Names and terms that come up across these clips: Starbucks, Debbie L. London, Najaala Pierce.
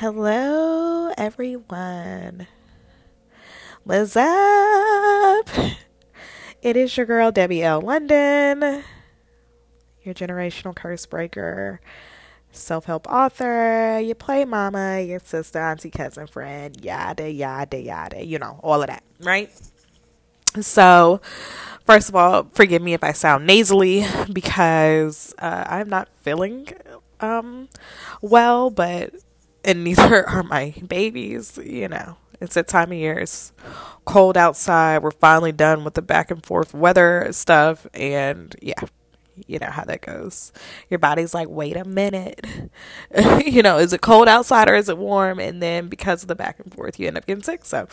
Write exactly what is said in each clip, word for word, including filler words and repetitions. Hello, everyone. What's up? It is your girl, Debbie L. London, your generational curse breaker, self-help author, your play mama, your sister, auntie, cousin, friend, yada, yada, yada. You know, all of that, right? So, first of all, forgive me if I sound nasally because uh, I'm not feeling um, well, but... and neither are my babies. You know, it's that time of year. It's cold outside. We're finally done with the back and forth weather stuff. And yeah, you know how that goes. Your body's like, wait a minute. You know, is it cold outside or is it warm? And then because of the back and forth, you end up getting sick. So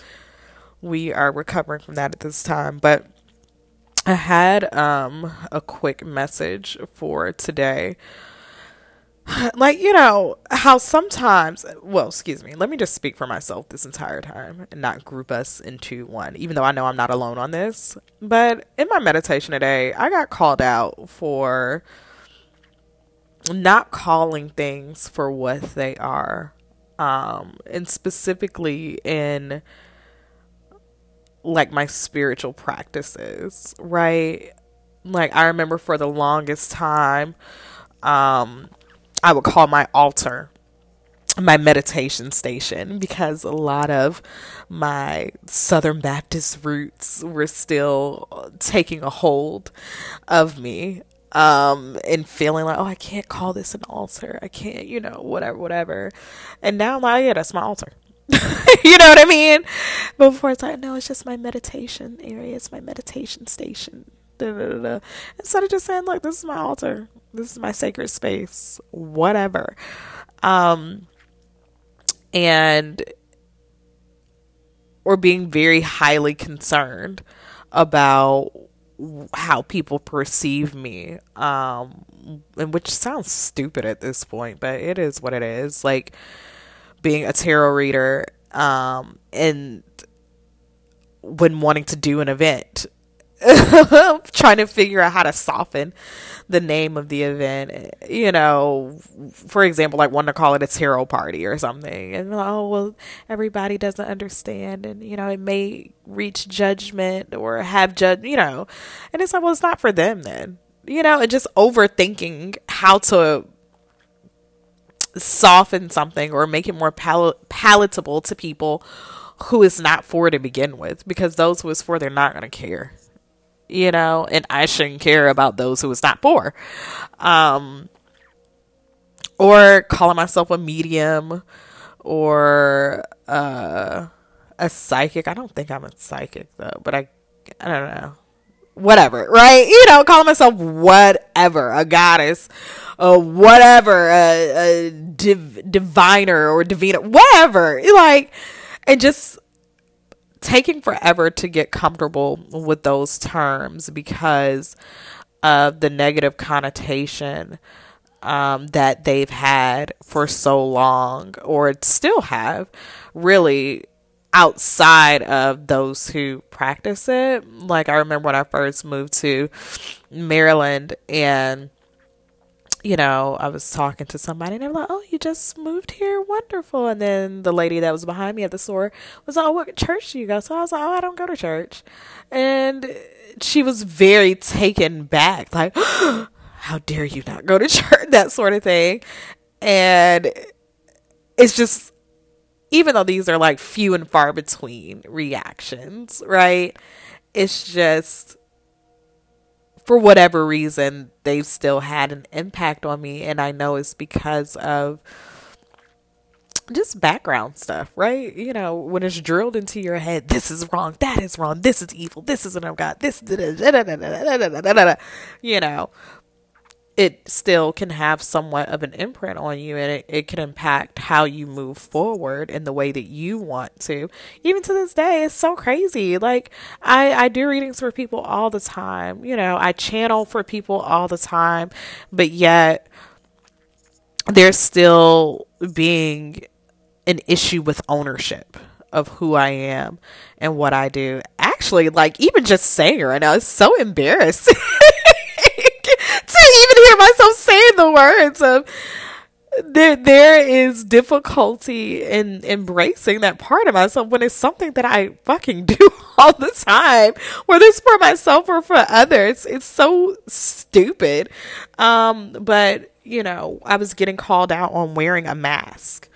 we are recovering from that at this time. But I had um, a quick message for today. Like, you know, how sometimes, well, excuse me, let me just speak for myself this entire time and not group us into one, even though I know I'm not alone on this. But in my meditation today, I got called out for not calling things for what they are. Um, and specifically in like my spiritual practices, right? Like, I remember for the longest time, um, I would call my altar my meditation station because a lot of my Southern Baptist roots were still taking a hold of me um, and feeling like, oh, I can't call this an altar. I can't, you know, whatever, whatever. And now I'm like, yeah, that's my altar. You know what I mean? Before it's like, no, it's just my meditation area. It's my meditation station. Da, da, da, da. Instead of just saying, look, this is my altar, this is my sacred space, whatever. Um, and or being very highly concerned about how people perceive me, um, and which sounds stupid at this point, but it is what it is. Like being a tarot reader, um, and when wanting to do an event, trying to figure out how to soften the name of the event, you know, for example, like wanting to call it a tarot party or something, and oh well, everybody doesn't understand, and you know, it may reach judgment or have judge, you know, and it's like, well, it's not for them then, you know, and just overthinking how to soften something or make it more pal- palatable to people who it's not for to begin with, because those who it's for, they're not going to care. You know, and I shouldn't care about those who it's not for. Um, or calling myself a medium or uh, a psychic. I don't think I'm a psychic, though, but I, I don't know. Whatever, right? You know, calling myself whatever, a goddess, or whatever, a, a div- diviner or divina, whatever. Like, and just... taking forever to get comfortable with those terms because of the negative connotation um, that they've had for so long, or still have, really, outside of those who practice it. Like, I remember when I first moved to Maryland, and you know, I was talking to somebody and they were like, oh, you just moved here? Wonderful. And then the lady that was behind me at the store was like, oh, what church do you go? So I was like, oh, I don't go to church. And she was very taken back. Like, oh, how dare you not go to church? That sort of thing. And it's just, even though these are like few and far between reactions, right? It's just... for whatever reason, they've still had an impact on me. And I know it's because of just background stuff, right? You know, when it's drilled into your head, this is wrong, that is wrong, this is evil, this isn't of God, this, you know, it still can have somewhat of an imprint on you, and it, it can impact how you move forward in the way that you want to. Even to this day, it's so crazy. Like, I, I do readings for people all the time. You know, I channel for people all the time, but yet there's still being an issue with ownership of who I am and what I do. Actually, like, even just saying it right now, it's so embarrassing. To even hear myself saying the words of there, there is difficulty in embracing that part of myself when it's something that I fucking do all the time, whether it's for myself or for others. It's so stupid. Um, but you know, I was getting called out on wearing a mask,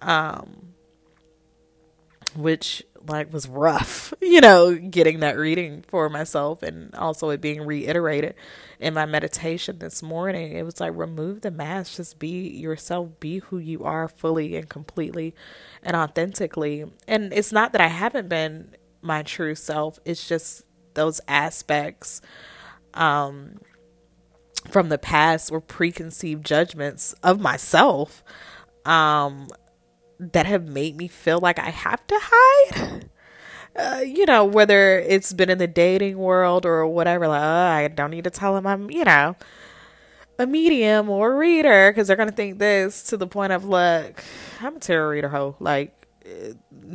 um, which like was rough, you know, getting that reading for myself, and also it being reiterated in my meditation this morning. It was like, remove the mask, just be yourself, be who you are fully and completely and authentically. And it's not that I haven't been my true self. It's just those aspects, um, from the past were preconceived judgments of myself, um, that have made me feel like I have to hide, uh, you know, whether it's been in the dating world or whatever, like, oh, I don't need to tell them I'm, you know, a medium or a reader, because they're going to think this, to the point of, look, I'm a tarot reader, ho, like,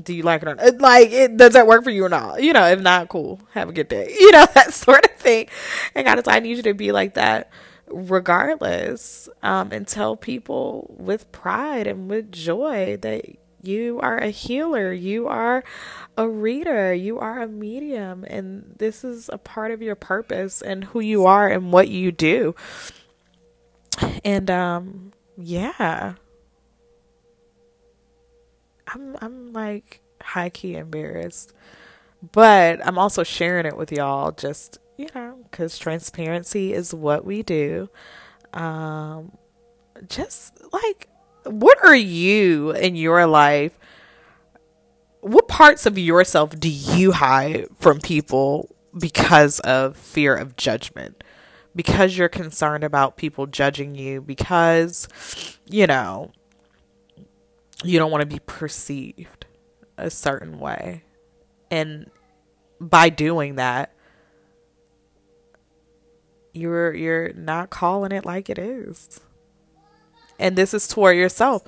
do you like it or not? Like, it, does that work for you or not? You know, if not, cool, have a good day, you know, that sort of thing. And God, I need you to be like that regardless, um, and tell people with pride and with joy that you are a healer, you are a reader, you are a medium, and this is a part of your purpose and who you are and what you do. And um, yeah, I'm I'm like high key embarrassed, but I'm also sharing it with y'all, just, you know, because transparency is what we do. Um, just like, what are you in your life? What parts of yourself do you hide from people because of fear of judgment? Because you're concerned about people judging you, because, you know, you don't want to be perceived a certain way. And by doing that, You're you're not calling it like it is. And this is toward yourself.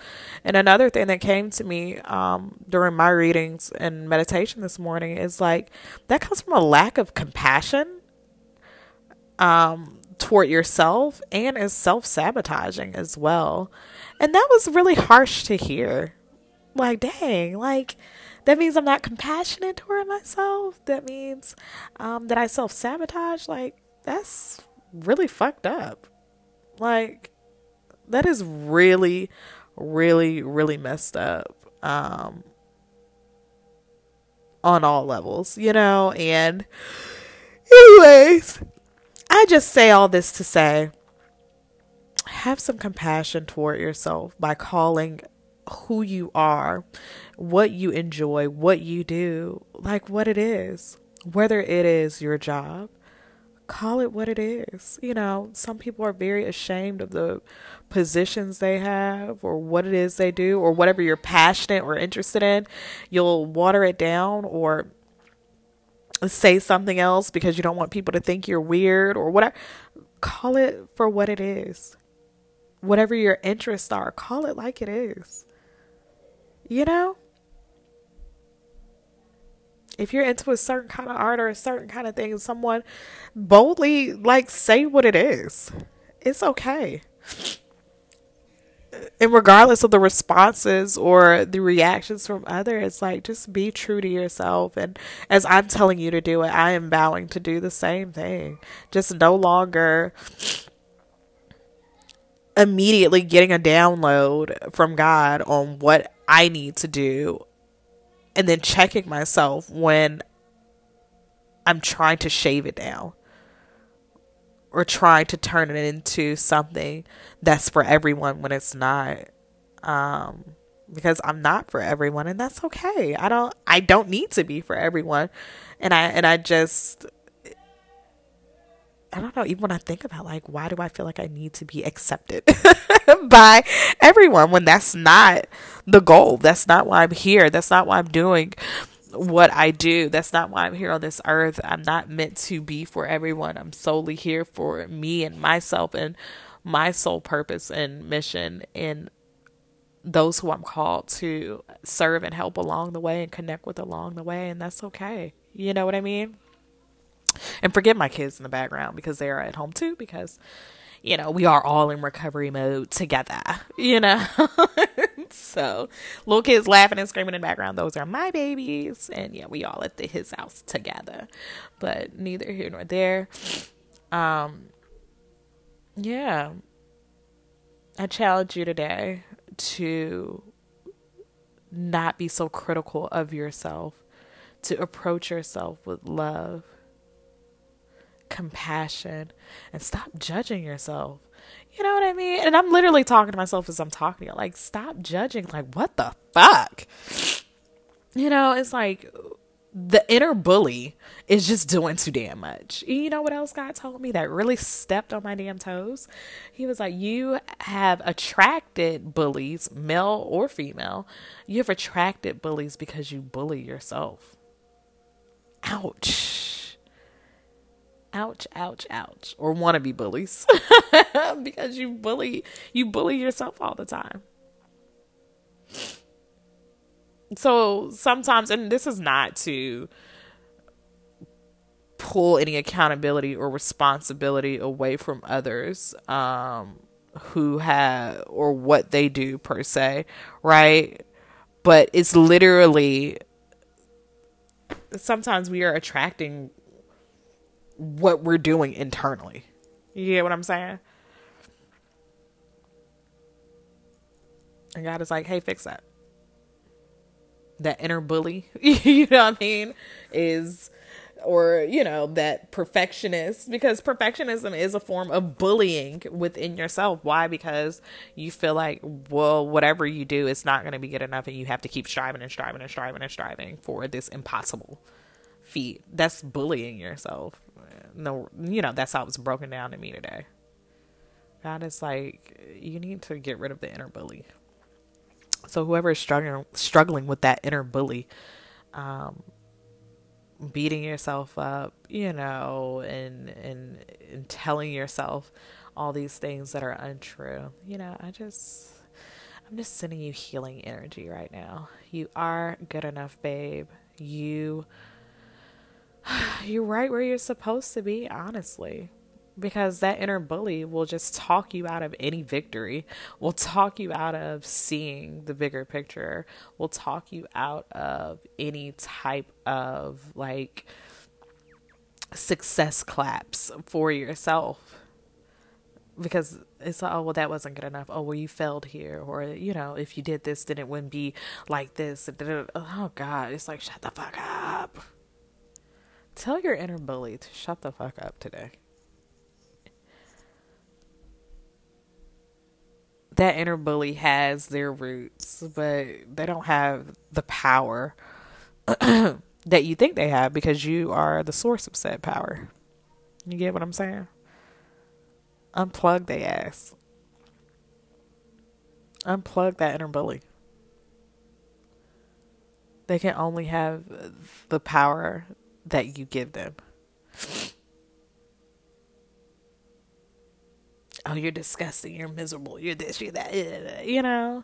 And another thing that came to me um, during my readings and meditation this morning is like, that comes from a lack of compassion um, toward yourself, and is self-sabotaging as well. And that was really harsh to hear. Like, dang, like, that means I'm not compassionate toward myself. That means um, that I self-sabotage. Like, that's really fucked up. Like, that is really, really, really messed up, um, on all levels, you know. And anyways, I just say all this to say, have some compassion toward yourself by calling who you are, what you enjoy, what you do, like what it is, whether it is your job. Call it what it is. You know, some people are very ashamed of the positions they have, or what it is they do, or whatever you're passionate or interested in. You'll water it down or say something else because you don't want people to think you're weird or whatever. Call it for what it is. Whatever your interests are, call it like it is. You know? If you're into a certain kind of art or a certain kind of thing, someone boldly, like, say what it is. It's okay. And regardless of the responses or the reactions from others, like, just be true to yourself. And as I'm telling you to do it, I am vowing to do the same thing. Just no longer immediately getting a download from God on what I need to do, and then checking myself when I'm trying to shave it down or trying to turn it into something that's for everyone when it's not, um, because I'm not for everyone, and that's okay. I don't, I don't need to be for everyone. And I, and I just, I don't know, even when I think about, like, why do I feel like I need to be accepted by everyone when that's not the goal? That's not why I'm here. That's not why I'm doing what I do. That's not why I'm here on this earth. I'm not meant to be for everyone. I'm solely here for me and myself and my sole purpose and mission, and those who I'm called to serve and help along the way and connect with along the way. And that's okay. You know what I mean? And forgive my kids in the background, because they are at home too, because, you know, we are all in recovery mode together, you know. So little kids laughing and screaming in the background, those are my babies. And yeah, we all at the, his house together, but neither here nor there. Um, yeah, I challenge you today to not be so critical of yourself, to approach yourself with love, compassion, and stop judging yourself. You know what I mean? And I'm literally talking to myself as I'm talking to you. Like, stop judging. Like, what the fuck? You know, it's like the inner bully is just doing too damn much. You know what else God told me that really stepped on my damn toes? He was like, you have attracted bullies, male or female. You have attracted bullies because you bully yourself. Ouch. Ouch, ouch, ouch. Or wannabe bullies. Because you bully, you bully yourself all the time. So sometimes, and this is not to pull any accountability or responsibility away from others, um, who have, or what they do per se, right? But it's literally, sometimes we are attracting what we're doing internally. You get what I'm saying? And God is like, hey, fix that. That inner bully, you know what I mean? Is, or, you know, that perfectionist, because perfectionism is a form of bullying within yourself. Why? Because you feel like, well, whatever you do, it's not going to be good enough. And you have to keep striving and striving and striving and striving for this impossible feat. That's bullying yourself. No, you know, that's how it was broken down to me today. God is like, you need to get rid of the inner bully. So whoever is struggling struggling with that inner bully, um, beating yourself up, you know, and and and telling yourself all these things that are untrue, you know, I just I'm just sending you healing energy right now. You are good enough, babe. You You're right where you're supposed to be, honestly, because that inner bully will just talk you out of any victory, will talk you out of seeing the bigger picture, will talk you out of any type of like success claps for yourself, because it's like, oh, well, that wasn't good enough. Oh, well, you failed here. Or, you know, if you did this, then it wouldn't be like this. Oh, God, it's like, shut the fuck up. Tell your inner bully to shut the fuck up today. That inner bully has their roots, but they don't have the power that you think they have, because you are the source of said power. You get what I'm saying? Unplug they ass. Unplug that inner bully. They can only have the power that you give them. Oh, you're disgusting. You're miserable. You're this, you're that, you know?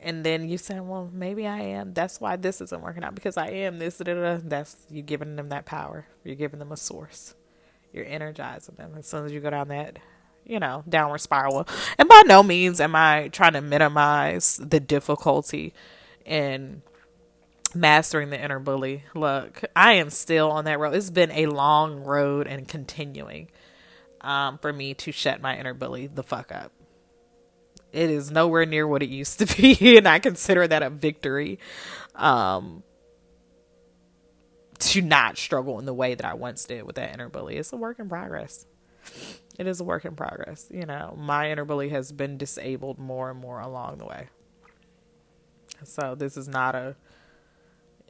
And then you say, well, maybe I am. That's why this isn't working out, because I am this, da, da, da. That's you giving them that power. You're giving them a source. You're energizing them. As soon as you go down that, you know, downward spiral. And by no means am I trying to minimize the difficulty in mastering the inner bully. Look, I am still on that road. It's been a long road and continuing um, for me to shut my inner bully the fuck up. It is nowhere near what it used to be, and I consider that a victory um, to not struggle in the way that I once did with that inner bully. It's a work in progress. It is a work in progress. You know, my inner bully has been disabled more and more along the way. So this is not a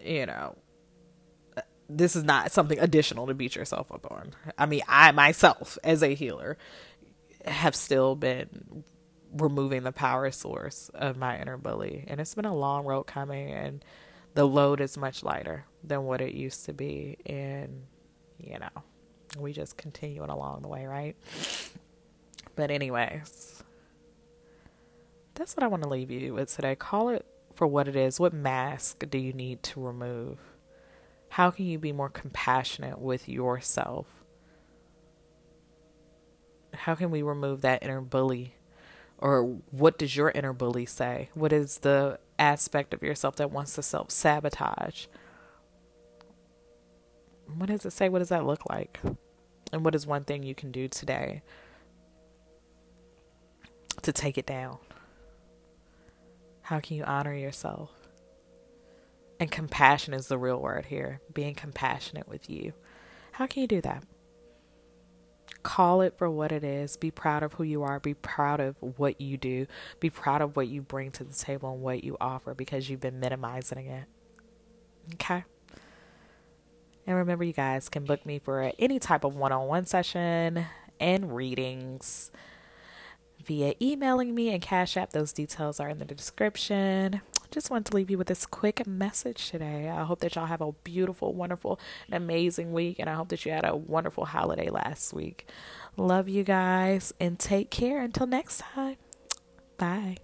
you know, this is not something additional to beat yourself up on. I mean, I myself as a healer have still been removing the power source of my inner bully. And it's been a long road coming, and the load is much lighter than what it used to be. And, you know, we just continuing along the way, right? But anyways, that's what I want to leave you with today. Call it for what it is. What mask do you need to remove? How can you be more compassionate with yourself? How can we remove that inner bully? Or what does your inner bully say? What is the aspect of yourself that wants to self-sabotage? What does it say? What does that look like? And what is one thing you can do today to take it down? How can you honor yourself? And compassion is the real word here. Being compassionate with you. How can you do that? Call it for what it is. Be proud of who you are. Be proud of what you do. Be proud of what you bring to the table and what you offer, because you've been minimizing it. Okay? And remember, you guys can book me for any type of one-on-one session and readings via emailing me and Cash App. Those details are in the description. Just wanted to leave you with this quick message today. I hope that y'all have a beautiful, wonderful, and amazing week. And I hope that you had a wonderful holiday last week. Love you guys and take care. Until next time. Bye.